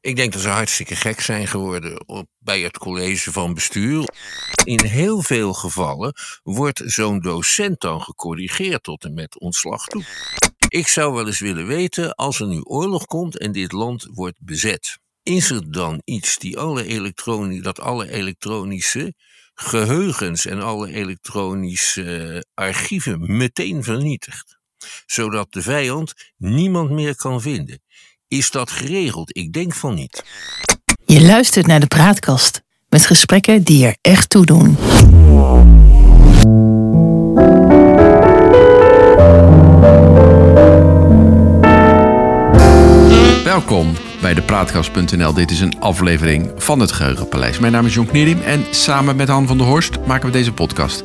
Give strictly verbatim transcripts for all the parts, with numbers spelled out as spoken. Ik denk dat ze hartstikke gek zijn geworden op, bij het college van bestuur. In heel veel gevallen wordt zo'n docent dan gecorrigeerd tot en met ontslag toe. Ik zou wel eens willen weten, als er nu oorlog komt en dit land wordt bezet, is er dan iets die alle elektroni- dat alle elektronische geheugens en alle elektronische archieven meteen vernietigt, zodat de vijand niemand meer kan vinden? Is dat geregeld? Ik denk van niet. Je luistert naar de Praatkast, met gesprekken die er echt toe doen. Welkom bij de praatkast punt n l. Dit is een aflevering van het Geheugenpaleis. Mijn naam is John Knieriem en samen met Han van der Horst maken we deze podcast.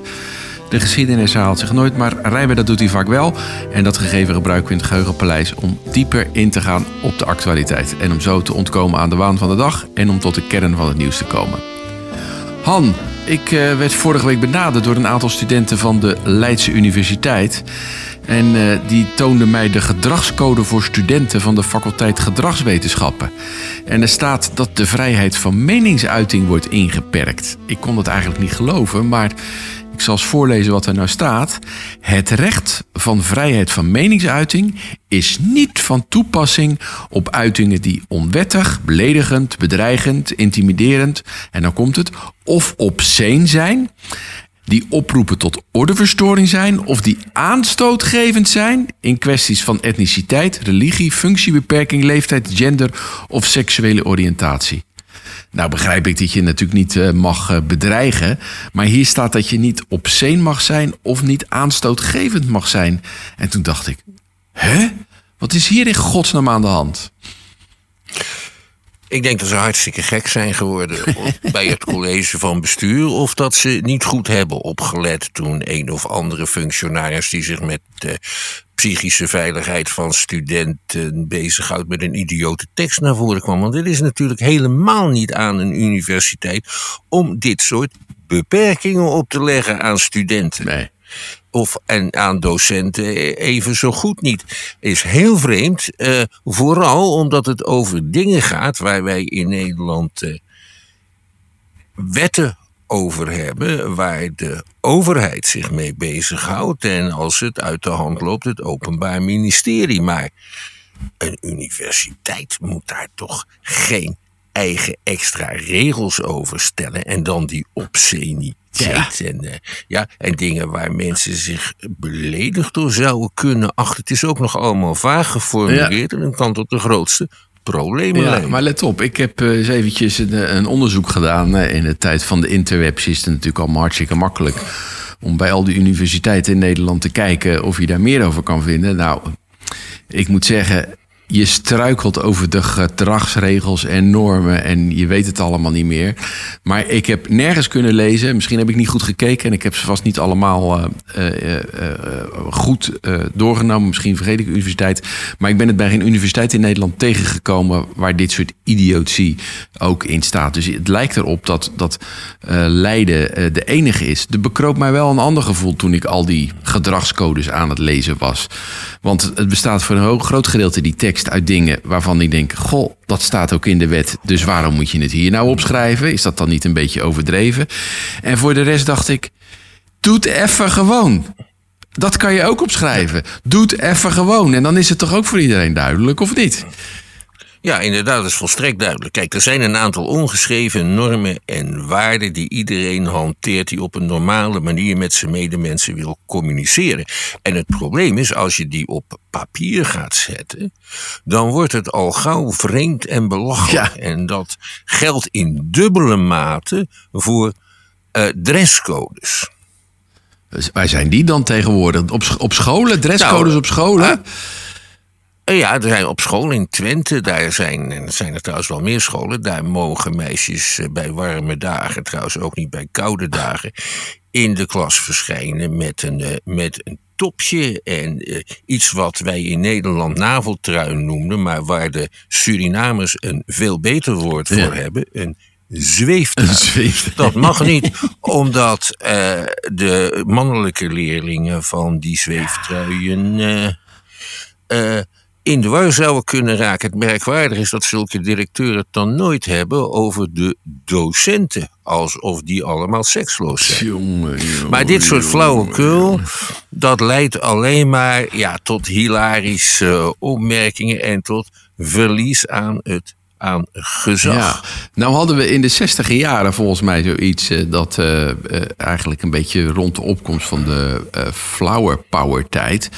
De geschiedenis herhaalt zich nooit, maar rijmen dat doet hij vaak wel. En dat gegeven gebruiken we in het Geheugenpaleis om dieper in te gaan op de actualiteit. En om zo te ontkomen aan de waan van de dag en om tot de kern van het nieuws te komen. Han, ik uh, werd vorige week benaderd door een aantal studenten van de Leidse Universiteit. En uh, die toonden mij de gedragscode voor studenten van de faculteit gedragswetenschappen. En er staat dat de vrijheid van meningsuiting wordt ingeperkt. Ik kon dat eigenlijk niet geloven, maar ik zal eens voorlezen wat er nou staat. Het recht van vrijheid van meningsuiting is niet van toepassing op uitingen die onwettig, beledigend, bedreigend, intimiderend, en dan komt het, of obscene zijn, die oproepen tot ordeverstoring zijn of die aanstootgevend zijn in kwesties van etniciteit, religie, functiebeperking, leeftijd, gender of seksuele oriëntatie. Nou begrijp ik dat je natuurlijk niet uh, mag uh, bedreigen. Maar hier staat dat je niet obscene mag zijn of niet aanstootgevend mag zijn. En toen dacht ik, hè? Wat is hier in godsnaam aan de hand? Ik denk dat ze hartstikke gek zijn geworden bij het college van bestuur. Of dat ze niet goed hebben opgelet toen een of andere functionaris die zich met de psychische veiligheid van studenten bezighoudt met een idiote tekst naar voren kwam. Want dit is natuurlijk helemaal niet aan een universiteit om dit soort beperkingen op te leggen aan studenten. Nee. Of en aan docenten even zo goed niet. Is heel vreemd, eh, vooral omdat het over dingen gaat waar wij in Nederland eh, wetten over hebben, waar de overheid zich mee bezighoudt en als het uit de hand loopt het Openbaar Ministerie. Maar een universiteit moet daar toch geen eigen extra regels over stellen en dan die obsceniteit. Ja. En, uh, ja, en dingen waar mensen zich beledigd door zouden kunnen achter. Het is ook nog allemaal vaag geformuleerd, ja. En dat kan tot de grootste problemen ja, leiden. Maar let op, ik heb eens eventjes een, een onderzoek gedaan. In de tijd van de interwebs is het natuurlijk allemaal hartstikke makkelijk om bij al die universiteiten in Nederland te kijken of je daar meer over kan vinden. Nou, ik moet zeggen, je struikelt over de gedragsregels en normen en je weet het allemaal niet meer. Maar ik heb nergens kunnen lezen, misschien heb ik niet goed gekeken en ik heb ze vast niet allemaal uh, uh, uh, goed uh, doorgenomen. Misschien vergeet ik de universiteit. Maar ik ben het bij geen universiteit in Nederland tegengekomen waar dit soort idiotie ook in staat. Dus het lijkt erop dat, dat uh, Leiden uh, de enige is. Er bekroopt mij wel een ander gevoel toen ik al die gedragscodes aan het lezen was. Want het bestaat voor een hoog, groot gedeelte die tekst uit dingen waarvan ik denk, goh, dat staat ook in de wet, dus waarom moet je het hier nou opschrijven? Is dat dan niet een beetje overdreven? En voor de rest dacht ik, doe het even gewoon. Dat kan je ook opschrijven. Doe het even gewoon. En dan is het toch ook voor iedereen duidelijk, of niet? Ja, inderdaad, dat is volstrekt duidelijk. Kijk, er zijn een aantal ongeschreven normen en waarden die iedereen hanteert die op een normale manier met zijn medemensen wil communiceren. En het probleem is, als je die op papier gaat zetten, dan wordt het al gauw vreemd en belachelijk. Ja. En dat geldt in dubbele mate voor uh, dresscodes. Waar zijn die dan tegenwoordig? Op, op scholen? Dresscodes nou, op scholen? Ah, Ja, er zijn op school in Twente, daar zijn, en dat zijn er trouwens wel meer scholen, daar mogen meisjes bij warme dagen, trouwens ook niet bij koude dagen, in de klas verschijnen met een, met een topje en uh, iets wat wij in Nederland naveltrui noemden, maar waar de Surinamers een veel beter woord voor ja. hebben, een zweeftrui. Dat mag niet, omdat uh, de mannelijke leerlingen van die zweeftruien Uh, Uh, in de war zouden kunnen raken. Het merkwaardig is dat zulke directeuren het dan nooit hebben over de docenten. Alsof die allemaal seksloos zijn. Jongen, jongen, maar dit soort flauwekul, dat leidt alleen maar ja, tot hilarische opmerkingen en tot verlies aan het aan gezag. Ja. Nou hadden we in de zestiger jaren volgens mij zoiets uh, dat uh, uh, eigenlijk een beetje rond de opkomst van de uh, flower power tijd,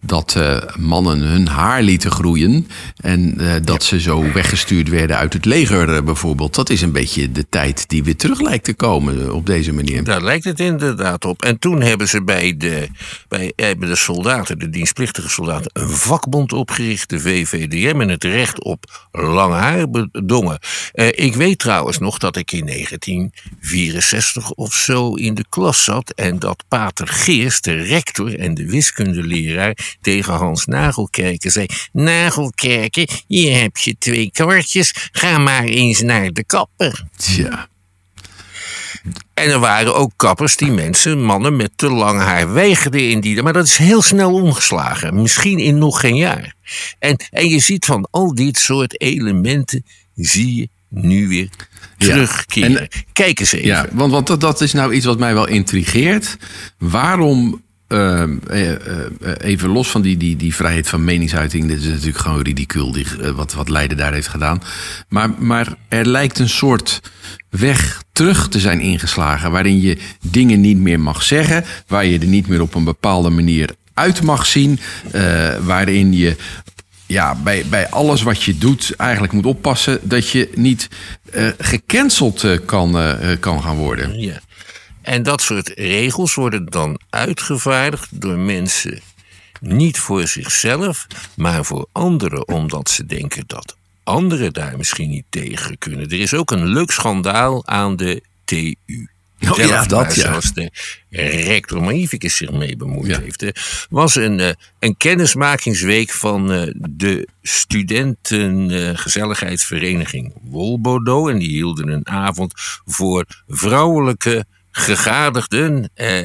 dat uh, mannen hun haar lieten groeien en uh, dat ja. ze zo weggestuurd werden uit het leger uh, bijvoorbeeld. Dat is een beetje de tijd die weer terug lijkt te komen uh, op deze manier. Daar lijkt het inderdaad op. En toen hebben ze bij de, bij, hebben de soldaten, de dienstplichtige soldaten, een vakbond opgericht, de V V D M, en het recht op lang haar bedongen. Uh, ik weet trouwens nog dat ik in negentien vierenzestig of zo in de klas zat en dat pater Geers, de rector en de wiskundeleraar, tegen Hans Nagelkerken zei: Nagelkerken, hier heb je twee kwartjes, ga maar eens naar de kapper. Tja. En er waren ook kappers die mensen, mannen met te lang haar weigerden in die... Maar dat is heel snel omgeslagen, misschien in nog geen jaar. En, en je ziet van al dit soort elementen, zie je nu weer terugkeren. Ja, en, kijk eens even. Ja, want, want dat, dat is nou iets wat mij wel intrigeert. Waarom... Uh, uh, uh, even los van die, die, die vrijheid van meningsuiting, dit is natuurlijk gewoon ridicuul die, uh, wat, wat Leiden daar heeft gedaan. Maar, maar er lijkt een soort weg terug te zijn ingeslagen, waarin je dingen niet meer mag zeggen, waar je er niet meer op een bepaalde manier uit mag zien, uh, waarin je ja, bij, bij alles wat je doet eigenlijk moet oppassen dat je niet uh, gecanceld uh, kan, uh, kan gaan worden. Ja. En dat soort regels worden dan uitgevaardigd door mensen niet voor zichzelf, maar voor anderen, omdat ze denken dat anderen daar misschien niet tegen kunnen. Er is ook een leuk schandaal aan de T U. Oh, Delft, ja, dat ja. Zoals de rector magnificus zich mee bemoeid ja. heeft. Er was een, een kennismakingsweek van de studentengezelligheidsvereniging Wolbodo. En die hielden een avond voor vrouwelijke gegadigden. Eh,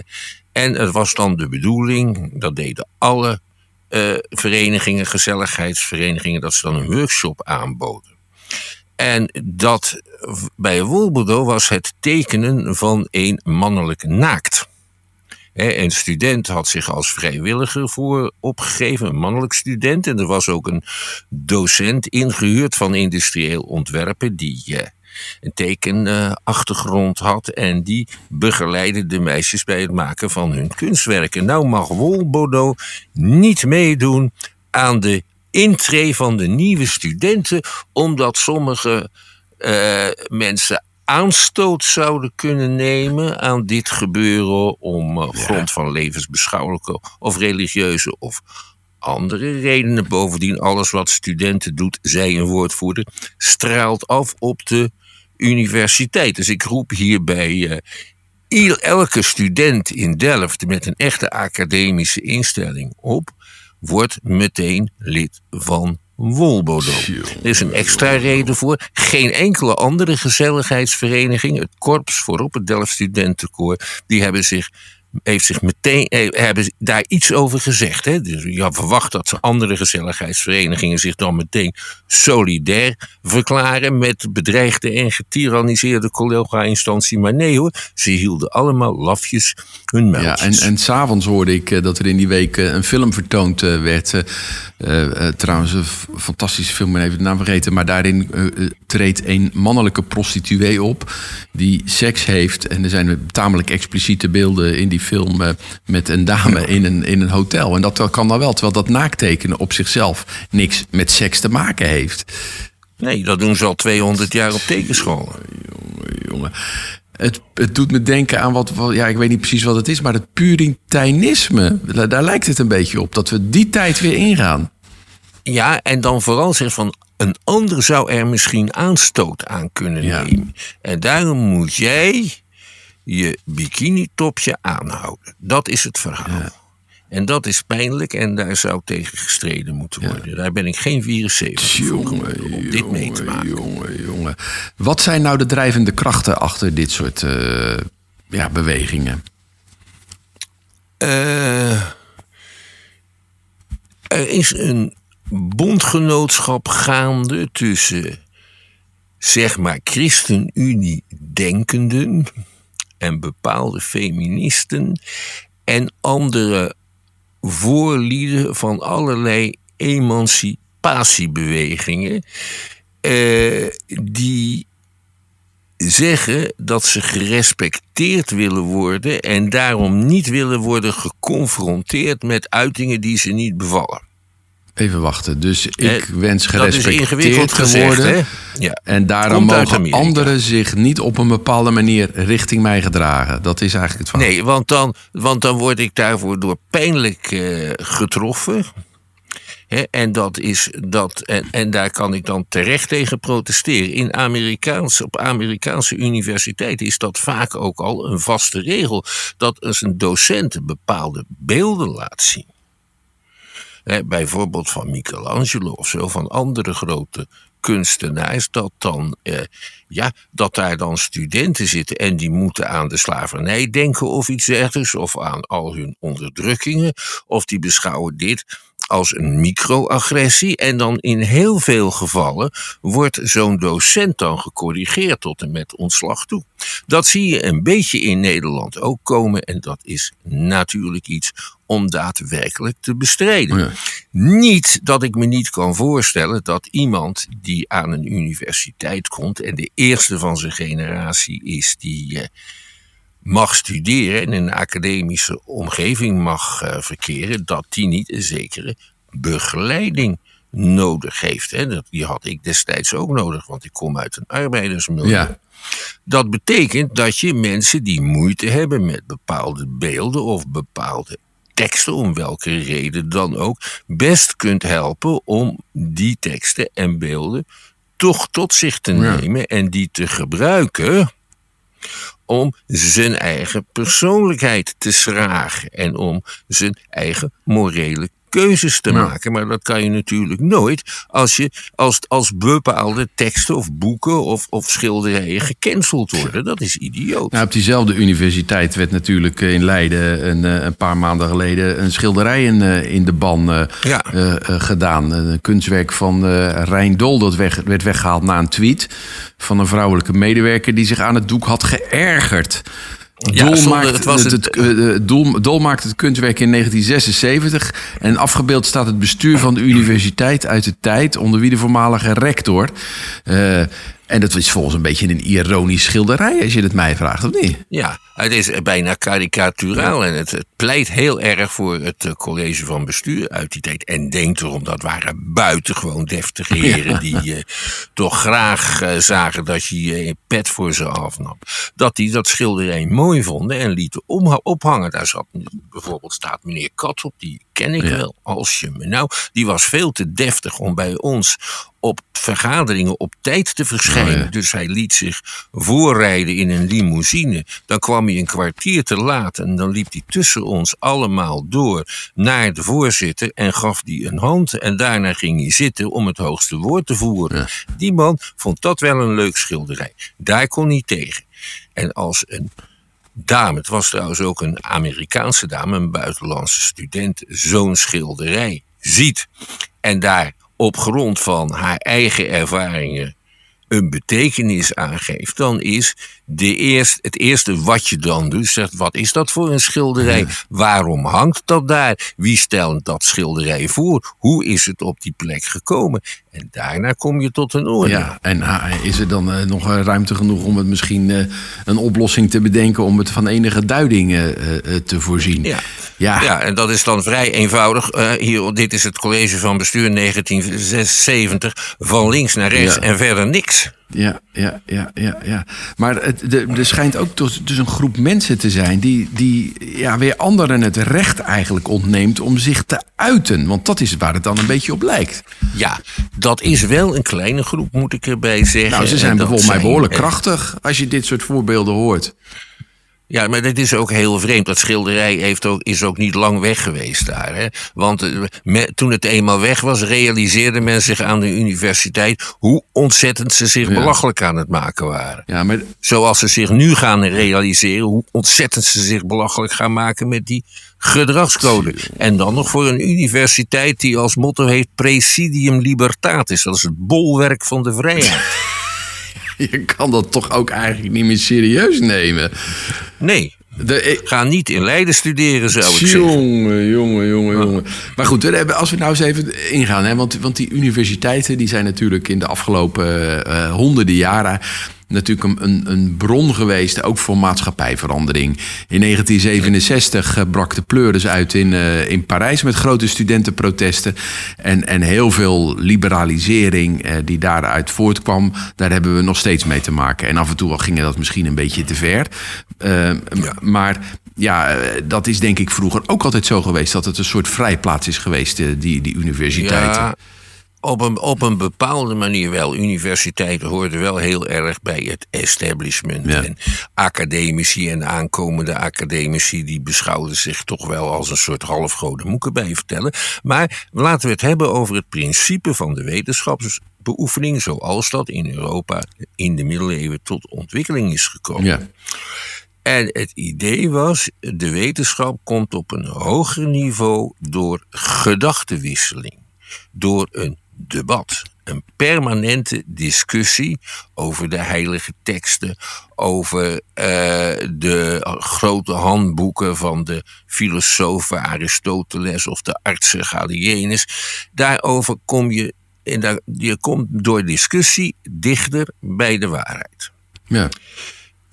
en het was dan de bedoeling, dat deden alle eh, verenigingen, gezelligheidsverenigingen, dat ze dan een workshop aanboden. En dat bij Wolbodo was het tekenen van een mannelijk naakt. He, een student had zich als vrijwilliger voor opgegeven, een mannelijk student. En er was ook een docent ingehuurd van industrieel ontwerpen die... Eh, een tekenachtergrond had en die begeleidde de meisjes bij het maken van hun kunstwerken. Nou mag Wolbodo niet meedoen aan de intree van de nieuwe studenten, omdat sommige uh, mensen aanstoot zouden kunnen nemen aan dit gebeuren om uh, grond van levensbeschouwelijke of religieuze of andere redenen. Bovendien, alles wat studenten doet, zei een woordvoerder, straalt af op de universiteit. Dus ik roep hierbij uh, elke student in Delft met een echte academische instelling op: wordt meteen lid van Wolbodo. Er is een extra reden voor. Geen enkele andere gezelligheidsvereniging, het Korps voorop, het Delft Studentenkoor, die hebben zich... heeft zich meteen, hebben daar iets over gezegd. Hè? Dus je had verwacht dat ze andere gezelligheidsverenigingen zich dan meteen solidair verklaren met bedreigde en getiranniseerde collega-instantie. Maar nee hoor, ze hielden allemaal lafjes hun muiltjes. Ja, en, en s'avonds hoorde ik dat er in die week een film vertoond werd. Uh, uh, trouwens, een fantastische film, maar even de naam vergeten. Maar daarin uh, treedt een mannelijke prostituee op die seks heeft. En er zijn tamelijk expliciete beelden in die film met een dame in een, in een hotel. En dat kan dan wel, terwijl dat naaktekenen op zichzelf niks met seks te maken heeft. Nee, dat doen ze al tweehonderd jaar op tekenscholen. Jongen, jongen. Het, het doet me denken aan wat, wat... Ja, ik weet niet precies wat het is, maar het puritanisme. Daar, daar lijkt het een beetje op, dat we die tijd weer ingaan. Ja, en dan vooral zeg van... een ander zou er misschien aanstoot aan kunnen ja. nemen. En daarom moet jij... je bikini-topje aanhouden. Dat is het verhaal. Ja. En dat is pijnlijk en daar zou tegen gestreden moeten worden. Ja. Daar ben ik geen vierenzeventig jongen, om jongen, dit mee te maken. Jongen, jongen. Wat zijn nou de drijvende krachten achter dit soort uh, ja, bewegingen? Uh, er is een bondgenootschap gaande tussen, zeg maar, ChristenUnie-denkenden en bepaalde feministen en andere voorlieden van allerlei emancipatiebewegingen eh, die zeggen dat ze gerespecteerd willen worden en daarom niet willen worden geconfronteerd met uitingen die ze niet bevallen. Even wachten, dus ik eh, wens gerespecteerd te worden ja. en daarom mogen anderen zich niet op een bepaalde manier richting mij gedragen. Dat is eigenlijk het verhaal. Nee, want dan, want dan word ik daarvoor door pijnlijk uh, getroffen. He, en, dat is dat, en, en daar kan ik dan terecht tegen protesteren. In Amerikaans, op Amerikaanse universiteiten is dat vaak ook al een vaste regel. Dat als een docent bepaalde beelden laat zien. He, bijvoorbeeld van Michelangelo of zo, van andere grote kunstenaars. Dat, dan, eh, ja, dat daar dan studenten zitten en die moeten aan de slavernij denken of iets dergelijks. Of aan al hun onderdrukkingen. Of die beschouwen dit als een microagressie. En dan in heel veel gevallen wordt zo'n docent dan gecorrigeerd tot en met ontslag toe. Dat zie je een beetje in Nederland ook komen. En dat is natuurlijk iets om daadwerkelijk te bestrijden. Ja. Niet dat ik me niet kan voorstellen dat iemand die aan een universiteit komt en de eerste van zijn generatie is die uh, mag studeren en in een academische omgeving mag uh, verkeren, dat die niet een zekere begeleiding nodig heeft. Hè? Dat, die had ik destijds ook nodig, want ik kom uit een arbeidersmilieu. Ja. Dat betekent dat je mensen die moeite hebben met bepaalde beelden of bepaalde teksten, om welke reden dan ook, best kunt helpen om die teksten en beelden toch tot zich te nemen ja. en die te gebruiken om zijn eigen persoonlijkheid te schragen en om zijn eigen morele keuzes te ja. maken. Maar dat kan je natuurlijk nooit als, je, als, als bepaalde teksten of boeken of, of schilderijen gecanceld worden. Dat is idioot. Nou, op diezelfde universiteit werd natuurlijk in Leiden een, een paar maanden geleden een schilderij in, in de ban ja. uh, uh, gedaan. Een kunstwerk van uh, Rein Dool dat weg, werd weggehaald na een tweet van een vrouwelijke medewerker die zich aan het doek had geërgerd. Ja, Doel, zonder, maakt, het was het, het, het, Doel, Doel maakte het kunstwerk in negentien zesenzeventig. En afgebeeld staat het bestuur van de universiteit uit de tijd, onder wie de voormalige rector. Uh, en dat is volgens een beetje een ironisch schilderij, als je het mij vraagt, of niet? Ja, het is bijna karikaturaal. En het, het pleit heel erg voor het college van bestuur uit die tijd. En denk erom, dat waren buitengewoon deftige heren. Ja. Die uh, toch graag uh, zagen dat je je uh, pet voor ze afnam. Dat die dat schilderij mooi vonden en lieten omha- ophangen. Daar zat bijvoorbeeld staat meneer Kat op, die ken ik ja. wel. Als je me nou, die was veel te deftig om bij ons op vergaderingen op tijd te verschijnen. Oh ja. Dus hij liet zich voorrijden in een limousine. Dan kwam hij een kwartier te laat en dan liep hij tussen ons allemaal door naar de voorzitter en gaf hij een hand. En daarna ging hij zitten om het hoogste woord te voeren. Ja. Die man vond dat wel een leuk schilderij. Daar kon hij tegen. En als een dame, het was trouwens ook een Amerikaanse dame, een buitenlandse student, zo'n schilderij ziet en daar op grond van haar eigen ervaringen een betekenis aangeeft, dan is de eerst, het eerste wat je dan doet, zegt, wat is dat voor een schilderij? Ja. Waarom hangt dat daar? Wie stelt dat schilderij voor? Hoe is het op die plek gekomen? En daarna kom je tot een oordeel. Ja, en is er dan uh, nog ruimte genoeg om het misschien uh, een oplossing te bedenken om het van enige duiding uh, uh, te voorzien? Ja. Ja. ja, en dat is dan vrij eenvoudig. Uh, hier, dit is het college van bestuur negentien zesenzeventig, van links naar rechts ja. en verder niks. Ja, ja, ja, ja, ja. Maar er schijnt ook dus een groep mensen te zijn die, die ja, weer anderen het recht eigenlijk ontneemt om zich te uiten. Want dat is waar het dan een beetje op lijkt. Ja, dat is wel een kleine groep, moet ik erbij zeggen. Nou, ze zijn bijvoorbeeld mij behoorlijk krachtig als je dit soort voorbeelden hoort. Ja, maar dat is ook heel vreemd. Dat schilderij heeft ook, is ook niet lang weg geweest daar. Hè? Want me, toen het eenmaal weg was, realiseerde men zich aan de universiteit hoe ontzettend ze zich ja. belachelijk aan het maken waren. Ja, maar... Zoals ze zich nu gaan realiseren, hoe ontzettend ze zich belachelijk gaan maken met die gedragscode. En dan nog voor een universiteit die als motto heeft Presidium Libertatis. Dat is het bolwerk van de vrijheid. Je kan dat toch ook eigenlijk niet meer serieus nemen? Nee. De, ik, Ga niet in Leiden studeren, zou ik jongen, zeggen. Jongen, jongen, jongen, jongen. Maar goed, als we nou eens even ingaan. Hè, want, want die universiteiten die zijn natuurlijk in de afgelopen uh, honderden jaren... natuurlijk een, een bron geweest, ook voor maatschappijverandering. In negentien zevenenzestig brak de pleuris uit in, uh, in Parijs met grote studentenprotesten. En, en heel veel liberalisering uh, die daaruit voortkwam, daar hebben we nog steeds mee te maken. En af en toe ging dat misschien een beetje te ver. Uh, ja. m- maar ja, dat is denk ik vroeger ook altijd zo geweest, dat het een soort vrijplaats is geweest, uh, die, die universiteiten. Ja. Op een, op een bepaalde manier wel. Universiteiten hoorden wel heel erg bij het establishment. Ja. En academici en aankomende academici... die beschouwden zich toch wel als een soort halfgoden, moet ik erbij vertellen. Maar laten we het hebben over het principe van de wetenschapsbeoefening... zoals dat in Europa in de middeleeuwen tot ontwikkeling is gekomen. Ja. En het idee was, de wetenschap komt op een hoger niveau... door gedachtenwisseling, door een debat, een permanente discussie over de heilige teksten, over uh, de grote handboeken van de filosofen Aristoteles of de artsen Galenus. Daarover kom je, en daar, je komt door discussie dichter bij de waarheid. Ja.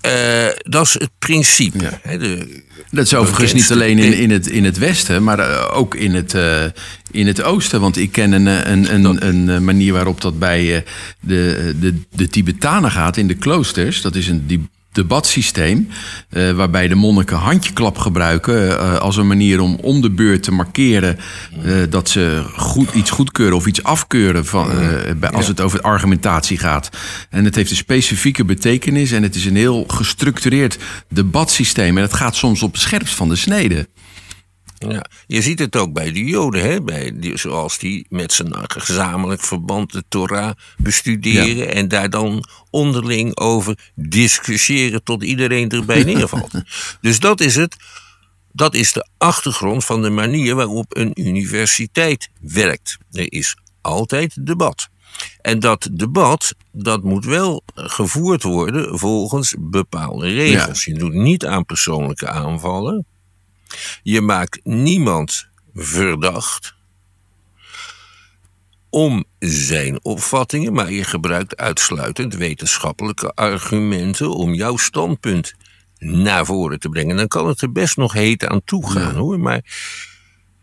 Uh, dat is het principe. Ja. He, de, dat is overigens niet alleen in, in, het, in het Westen, maar ook in het, uh, in het Oosten. Want ik ken een, een, een, een manier waarop dat bij de, de, de Tibetanen gaat in de kloosters. Dat is een die, debatsysteem uh, waarbij de monniken handjeklap gebruiken... Uh, als een manier om om de beurt te markeren... Uh, dat ze goed, iets goedkeuren of iets afkeuren van, uh, bij, als ja. het over argumentatie gaat. En het heeft een specifieke betekenis... en het is een heel gestructureerd debatsysteem... en het gaat soms op het scherpst van de snede. Ja, je ziet het ook bij de Joden, hè? Bij die, zoals die met zijn gezamenlijk verband de Torah bestuderen... Ja. En daar dan onderling over discussiëren tot iedereen erbij neervalt. Dus dat is het. Dat is de achtergrond van de manier waarop een universiteit werkt. Er is altijd debat. En dat debat, dat moet wel gevoerd worden volgens bepaalde regels. Ja. Je doet niet aan persoonlijke aanvallen... Je maakt niemand verdacht om zijn opvattingen, maar je gebruikt uitsluitend wetenschappelijke argumenten om jouw standpunt naar voren te brengen. Dan kan het er best nog heet aan toegaan, ja. hoor, maar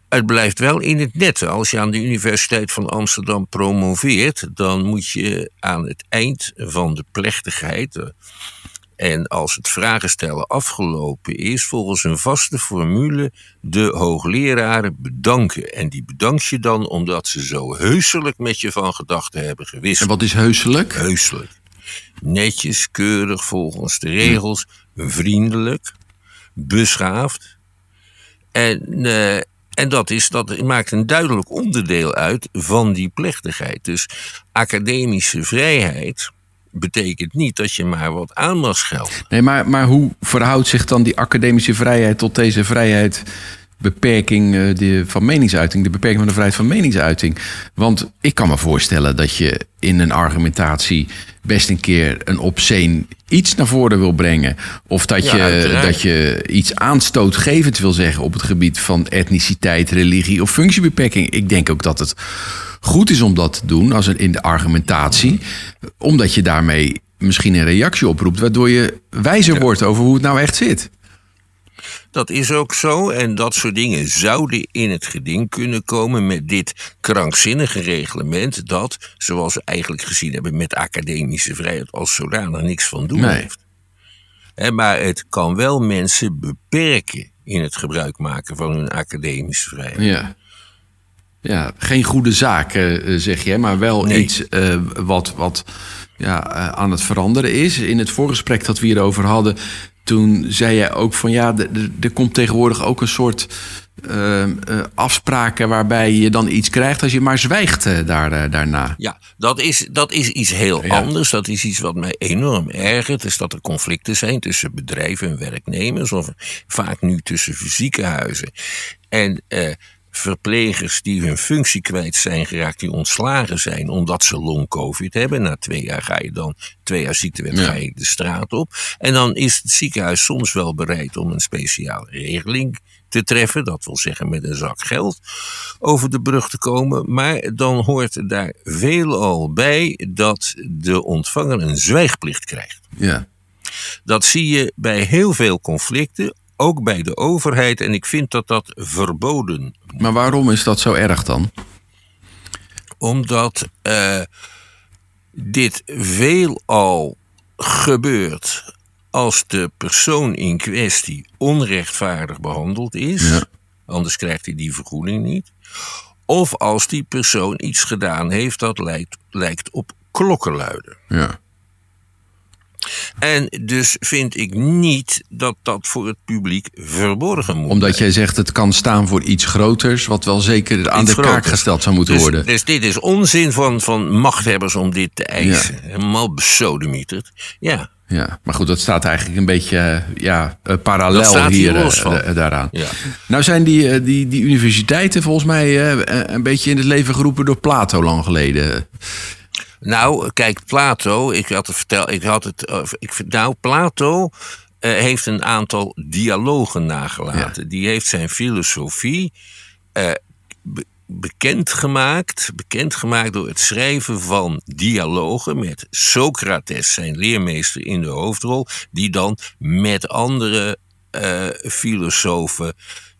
het blijft wel in het nette. Als je aan de Universiteit van Amsterdam promoveert, dan moet je aan het eind van de plechtigheid... en als het vragen stellen afgelopen is... volgens een vaste formule de hoogleraren bedanken. En die bedank je dan omdat ze zo heuselijk met je van gedachten hebben gewisseld. En wat is heuselijk? Heuselijk. Netjes, keurig, volgens de regels. Vriendelijk. Beschaafd. En... Uh, En dat, is, dat maakt een duidelijk onderdeel uit van die plechtigheid. Dus academische vrijheid... betekent niet dat je maar wat aan mag schelden. Nee, maar, maar hoe verhoudt zich dan die academische vrijheid... tot deze vrijheid, beperking uh, de, van meningsuiting... de beperking van de vrijheid van meningsuiting? Want ik kan me voorstellen dat je in een argumentatie... best een keer een obscene iets naar voren wil brengen. Of dat, ja, je, dat je iets aanstootgevend wil zeggen... op het gebied van etniciteit, religie of functiebeperking. Ik denk ook dat het goed is om dat te doen als een, in de argumentatie. Omdat je daarmee misschien een reactie oproept... waardoor je wijzer ja. wordt over hoe het nou echt zit. Dat is ook zo. En dat soort dingen zouden in het geding kunnen komen... met dit krankzinnige reglement... dat, zoals we eigenlijk gezien hebben... met academische vrijheid als zodanig niks van doen nee. heeft. He, maar het kan wel mensen beperken... in het gebruik maken van hun academische vrijheid. Ja, ja geen goede zaak, uh, zeg je. Maar wel nee. iets uh, wat, wat ja, uh, aan het veranderen is. In het voorgesprek dat we hierover hadden... toen zei jij ook van ja, er komt tegenwoordig ook een soort uh, uh, afspraken waarbij je dan iets krijgt als je maar zwijgt uh, daar, uh, daarna. Ja, dat is, dat is iets heel ja. anders. Dat is iets wat mij enorm ergert, is dat er conflicten zijn tussen bedrijven en werknemers, of vaak nu tussen ziekenhuizen en uh, verplegers die hun functie kwijt zijn geraakt, die ontslagen zijn omdat ze long-covid hebben. Na twee jaar ga je dan, twee jaar ziektewet ja. ga je de straat op. En dan is het ziekenhuis soms wel bereid om een speciale regeling te treffen, dat wil zeggen met een zak geld, over de brug te komen. Maar dan hoort daar veelal bij dat de ontvanger een zwijgplicht krijgt. Ja. Dat zie je bij heel veel conflicten, ook bij de overheid. En ik vind dat dat verboden. Maar waarom is dat zo erg dan? Omdat uh, dit veelal gebeurt als de persoon in kwestie onrechtvaardig behandeld is. Ja. Anders krijgt hij die vergoeding niet. Of als die persoon iets gedaan heeft dat lijkt, lijkt op klokkenluiden. Ja. En dus vind ik niet dat dat voor het publiek verborgen moet. Omdat blijven. Jij zegt het kan staan voor iets groters, wat wel zeker aan iets de kaak gesteld zou moeten dus, worden. Dus dit is onzin van, van machthebbers om dit te eisen. Ja. Helemaal besodemieterd. Ja. Ja, maar goed, dat staat eigenlijk een beetje ja, parallel hier, hier daaraan. Ja. Nou zijn die, die, die universiteiten volgens mij een beetje in het leven geroepen door Plato lang geleden. Nou, kijk, Plato, ik had het verteld, ik had het, ik, nou, Plato uh, heeft een aantal dialogen nagelaten. Ja. Die heeft zijn filosofie uh, be- bekendgemaakt, bekendgemaakt door het schrijven van dialogen met Socrates, zijn leermeester in de hoofdrol, die dan met andere uh, filosofen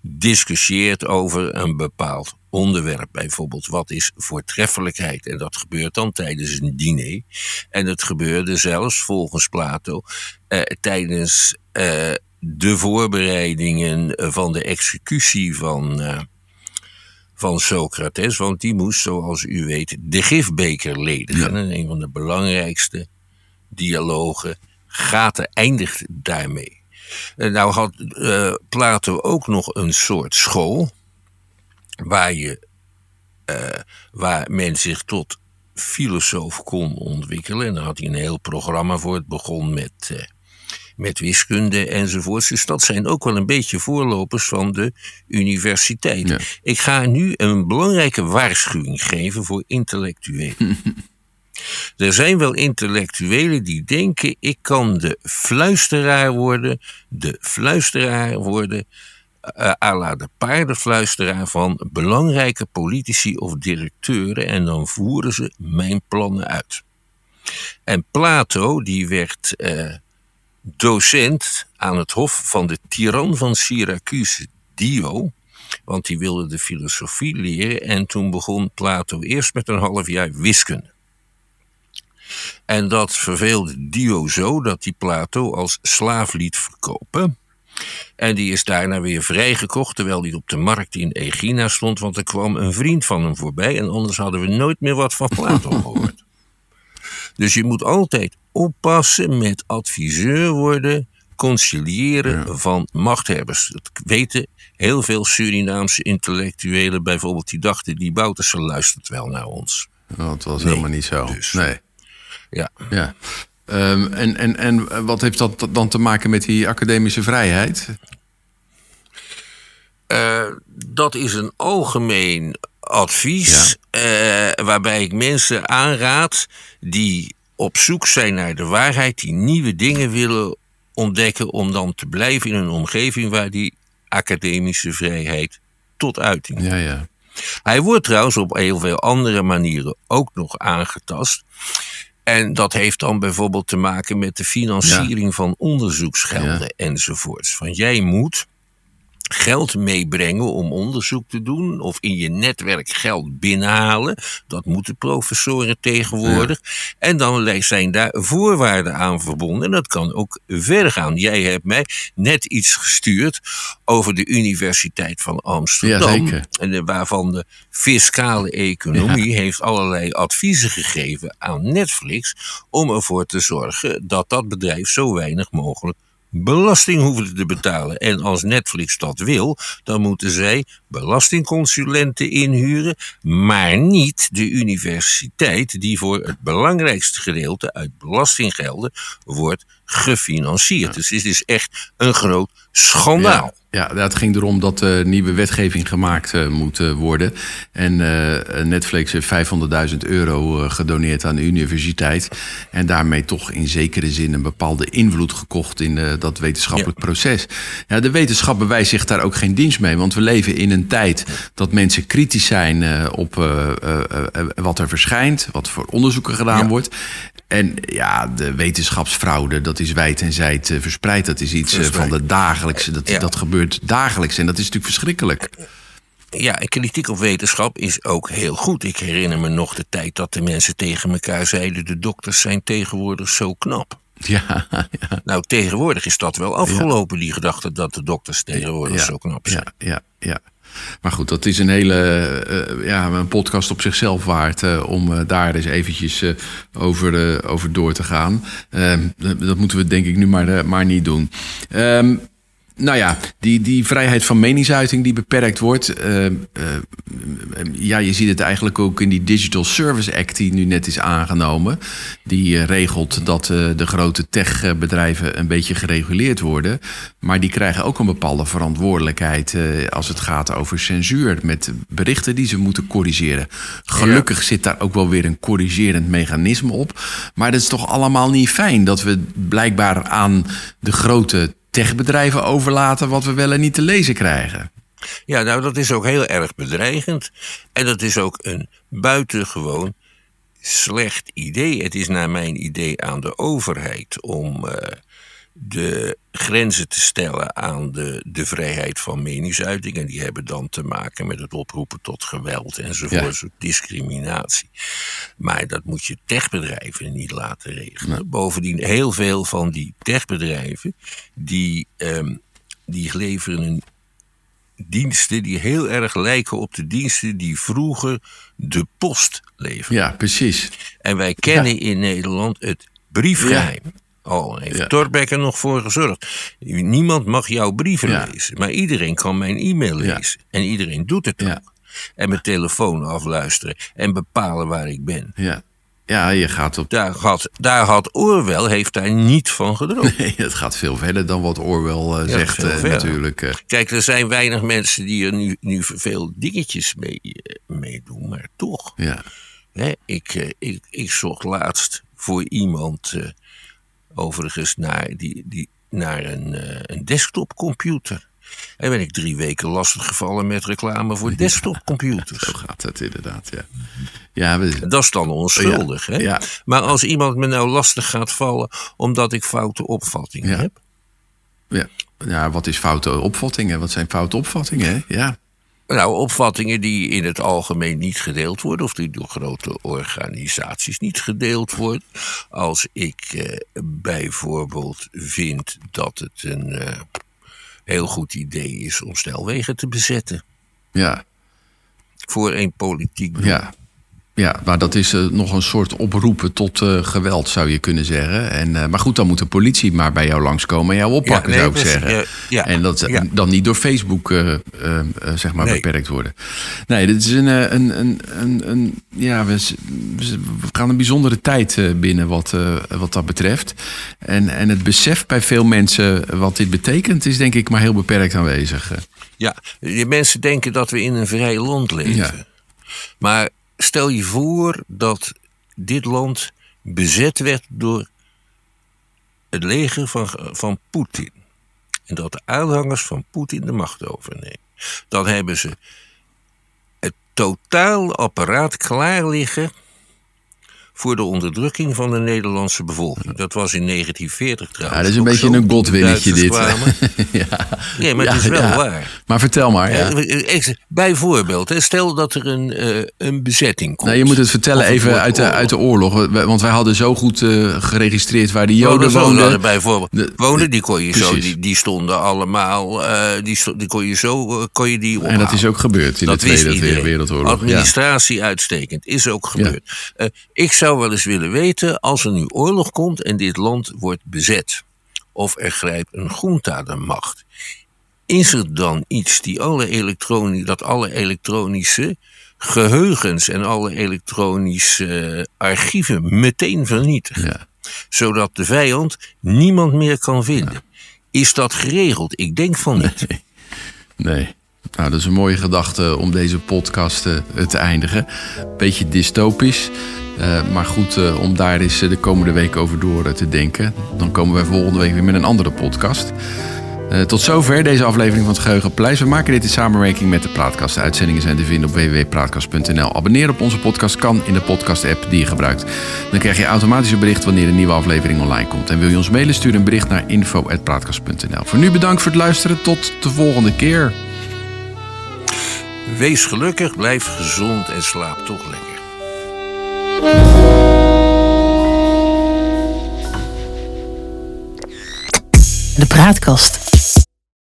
discussieert over een bepaald onderwerp, bijvoorbeeld wat is voortreffelijkheid. En dat gebeurt dan tijdens een diner. En het gebeurde zelfs volgens Plato eh, tijdens eh, de voorbereidingen van de executie van, eh, van Socrates. Want die moest, zoals u weet, de gifbeker ledigen. Ja. En een van de belangrijkste dialogen gaat er, eindigt daarmee. En nou had eh, Plato ook nog een soort school, Waar, je, uh, waar men zich tot filosoof kon ontwikkelen. En daar had hij een heel programma voor. Het begon met, uh, met wiskunde enzovoorts. Dus dat zijn ook wel een beetje voorlopers van de universiteit. Ja. Ik ga nu een belangrijke waarschuwing geven voor intellectuelen. Er zijn wel intellectuelen die denken, ik kan de fluisteraar worden, de fluisteraar worden... Uh, à la de paardenfluisteraar van belangrijke politici of directeuren, en dan voeren ze mijn plannen uit. En Plato, die werd uh, docent aan het hof van de tiran van Syracuse, Dio, want die wilde de filosofie leren, en toen begon Plato eerst met een half jaar wiskunde. En dat verveelde Dio zo dat hij Plato als slaaf liet verkopen. En die is daarna weer vrijgekocht, terwijl die op de markt in Egina stond, want er kwam een vriend van hem voorbij en anders hadden we nooit meer wat van Plato gehoord. Dus je moet altijd oppassen met adviseur worden, conciliëren ja. van machthebbers. Dat weten heel veel Surinaamse intellectuelen bijvoorbeeld, die dachten die Bouterse luistert wel naar ons. Dat was nee, helemaal niet zo. Dus. Nee. Ja. Ja. Um, en, en, en wat heeft dat dan te maken met die academische vrijheid? Uh, dat is een algemeen advies, ja. uh, waarbij ik mensen aanraad die op zoek zijn naar de waarheid, die nieuwe dingen willen ontdekken, om dan te blijven in een omgeving waar die academische vrijheid tot uiting komt. Ja, ja. Hij wordt trouwens op heel veel andere manieren ook nog aangetast. En dat heeft dan bijvoorbeeld te maken met de financiering ja. van onderzoeksgelden ja. enzovoorts. Van jij moet geld meebrengen om onderzoek te doen, of in je netwerk geld binnenhalen. Dat moeten professoren tegenwoordig. Ja. En dan zijn daar voorwaarden aan verbonden. En dat kan ook verder gaan. Jij hebt mij net iets gestuurd over de Universiteit van Amsterdam. Ja, en waarvan de fiscale economie ja. heeft allerlei adviezen gegeven aan Netflix om ervoor te zorgen dat dat bedrijf zo weinig mogelijk belasting hoeven te betalen. En als Netflix dat wil, dan moeten zij belastingconsulenten inhuren, maar niet de universiteit die voor het belangrijkste gedeelte uit belastinggelden wordt gefinancierd. Ja. Dus het is echt een groot schandaal. Ja, ja, het ging erom dat uh, nieuwe wetgeving gemaakt uh, moet uh, worden. En uh, Netflix heeft vijfhonderdduizend euro uh, gedoneerd aan de universiteit. En daarmee toch in zekere zin een bepaalde invloed gekocht in uh, dat wetenschappelijk ja. proces. Ja, de wetenschap bewijst zich daar ook geen dienst mee. Want we leven in een tijd dat mensen kritisch zijn uh, op uh, uh, uh, wat er verschijnt. Wat voor onderzoeken gedaan ja. wordt. En ja, de wetenschapsfraude, dat is wijd en zijd uh, verspreid. Dat is iets uh, van de dagelijkse, dat, ja. dat gebeurt dagelijks. En dat is natuurlijk verschrikkelijk. Ja, en kritiek op wetenschap is ook heel goed. Ik herinner me nog de tijd dat de mensen tegen elkaar zeiden: de dokters zijn tegenwoordig zo knap. Ja, ja. Nou, tegenwoordig is dat wel afgelopen, ja. die gedachte dat de dokters tegenwoordig ja, zo knap zijn. Ja, ja, ja. Maar goed, dat is een hele uh, ja, een podcast op zichzelf waard uh, om uh, daar eens eventjes uh, over, uh, over door te gaan. Uh, dat moeten we denk ik nu maar, uh, maar niet doen. Um, nou ja, die, die vrijheid van meningsuiting die beperkt wordt. Uh, uh, ja, je ziet het eigenlijk ook in die Digital Service Act die nu net is aangenomen. Die uh, regelt dat uh, de grote techbedrijven een beetje gereguleerd worden. Maar die krijgen ook een bepaalde verantwoordelijkheid uh, als het gaat over censuur. Met berichten die ze moeten corrigeren. Gelukkig ja. zit daar ook wel weer een corrigerend mechanisme op. Maar dat is toch allemaal niet fijn dat we blijkbaar aan de grote techbedrijven overlaten wat we wel en niet te lezen krijgen. Ja, nou dat is ook heel erg bedreigend. En dat is ook een buitengewoon slecht idee. Het is naar mijn idee aan de overheid om uh, de grenzen te stellen aan de, de vrijheid van meningsuiting. En die hebben dan te maken met het oproepen tot geweld enzovoort, ja. discriminatie. Maar dat moet je techbedrijven niet laten regelen. Nee. Bovendien, heel veel van die techbedrijven, die, um, die leveren een diensten die heel erg lijken op de diensten die vroeger de post leverden. Ja, precies. En wij kennen ja. in Nederland het briefgeheim. Ja. Oh, heeft ja. Torbeck er nog voor gezorgd. Niemand mag jouw brieven ja. lezen. Maar iedereen kan mijn e-mail lezen. Ja. En iedereen doet het ook. Ja. En mijn telefoon afluisteren. En bepalen waar ik ben. Ja, ja je gaat op... Daar had, daar had Orwell, heeft daar niet van gedroomd. Nee, het gaat veel verder dan wat Orwell uh, ja, zegt uh, natuurlijk. Uh... Kijk, er zijn weinig mensen die er nu, nu veel dingetjes mee, uh, mee doen. Maar toch. Ja. Hè, ik, uh, ik, ik zocht laatst voor iemand... Uh, Overigens naar, die, die, naar een, uh, een desktopcomputer. En ben ik drie weken lastiggevallen met reclame voor desktopcomputers. Ja, zo gaat dat inderdaad, ja. ja we... Dat is dan onschuldig, ja, hè? Ja. Maar als iemand me nou lastig gaat vallen omdat ik foute opvattingen ja. heb? Ja. ja, wat is foute opvattingen? Wat zijn foute opvattingen? Ja. Nou, opvattingen die in het algemeen niet gedeeld worden... of die door grote organisaties niet gedeeld worden. Als ik eh, bijvoorbeeld vind dat het een uh, heel goed idee is... om snelwegen te bezetten. Ja. Voor een politiek doel. Ja. Ja, maar dat is uh, nog een soort oproepen tot uh, geweld, zou je kunnen zeggen. En, uh, maar goed, dan moet de politie maar bij jou langskomen en jou oppakken, ja, nee, zou ik zeggen. Uh, ja, en dat ja. dan niet door Facebook uh, uh, uh, zeg maar nee. beperkt worden. Nee, dit is een, een, een, een, een ja, we, we gaan een bijzondere tijd binnen wat, uh, wat dat betreft. En, en het besef bij veel mensen wat dit betekent, is denk ik maar heel beperkt aanwezig. Ja, de mensen denken dat we in een vrij land leven. Ja. Maar... Stel je voor dat dit land bezet werd door het leger van, van Poetin. En dat de aanhangers van Poetin de macht overnemen. Dan hebben ze het totaal apparaat klaar liggen voor de onderdrukking van de Nederlandse bevolking. Dat was in negentien veertig trouwens. Ja, dat is een beetje een godwinnetje dit. ja. Nee, maar ja, het is wel ja. waar. Maar vertel maar. Ja. Bijvoorbeeld, stel dat er een, uh, een bezetting komt. Nou, je moet het vertellen even uit de, uit de oorlog. Want wij hadden zo goed uh, geregistreerd waar de Joden woonden. Bijvoorbeeld wonen, die kon je precies. zo, die, die stonden allemaal, uh, die, stond, die kon je zo, uh, kon je die ophalen. En dat is ook gebeurd in dat de Tweede iedereen. Wereldoorlog. Administratie ja. uitstekend, is ook gebeurd. Ja. Uh, ik Ik zou wel eens willen weten, als er nu oorlog komt en dit land wordt bezet, of er grijpt een junta de macht. Is er dan iets die alle elektroni- dat alle elektronische geheugens en alle elektronische archieven meteen vernietigen? Ja. Zodat de vijand niemand meer kan vinden. Ja. Is dat geregeld? Ik denk van niet. Nee. nee. Nou, dat is een mooie gedachte om deze podcast uh, te eindigen. Beetje dystopisch. Uh, maar goed, uh, om daar eens uh, de komende week over door uh, te denken. Dan komen we volgende week weer met een andere podcast. Uh, tot zover deze aflevering van het Geheugenpaleis. We maken dit in samenwerking met De Praatkast. De uitzendingen zijn te vinden op w w w punt praatkast punt n l. Abonneren op onze podcast kan in de podcast-app die je gebruikt. Dan krijg je automatisch een bericht wanneer een nieuwe aflevering online komt. En wil je ons mailen, stuur een bericht naar info apenstaartje praatkast punt n l. Voor nu bedankt voor het luisteren. Tot de volgende keer. Wees gelukkig, blijf gezond en slaap toch lekker. De Praatkast.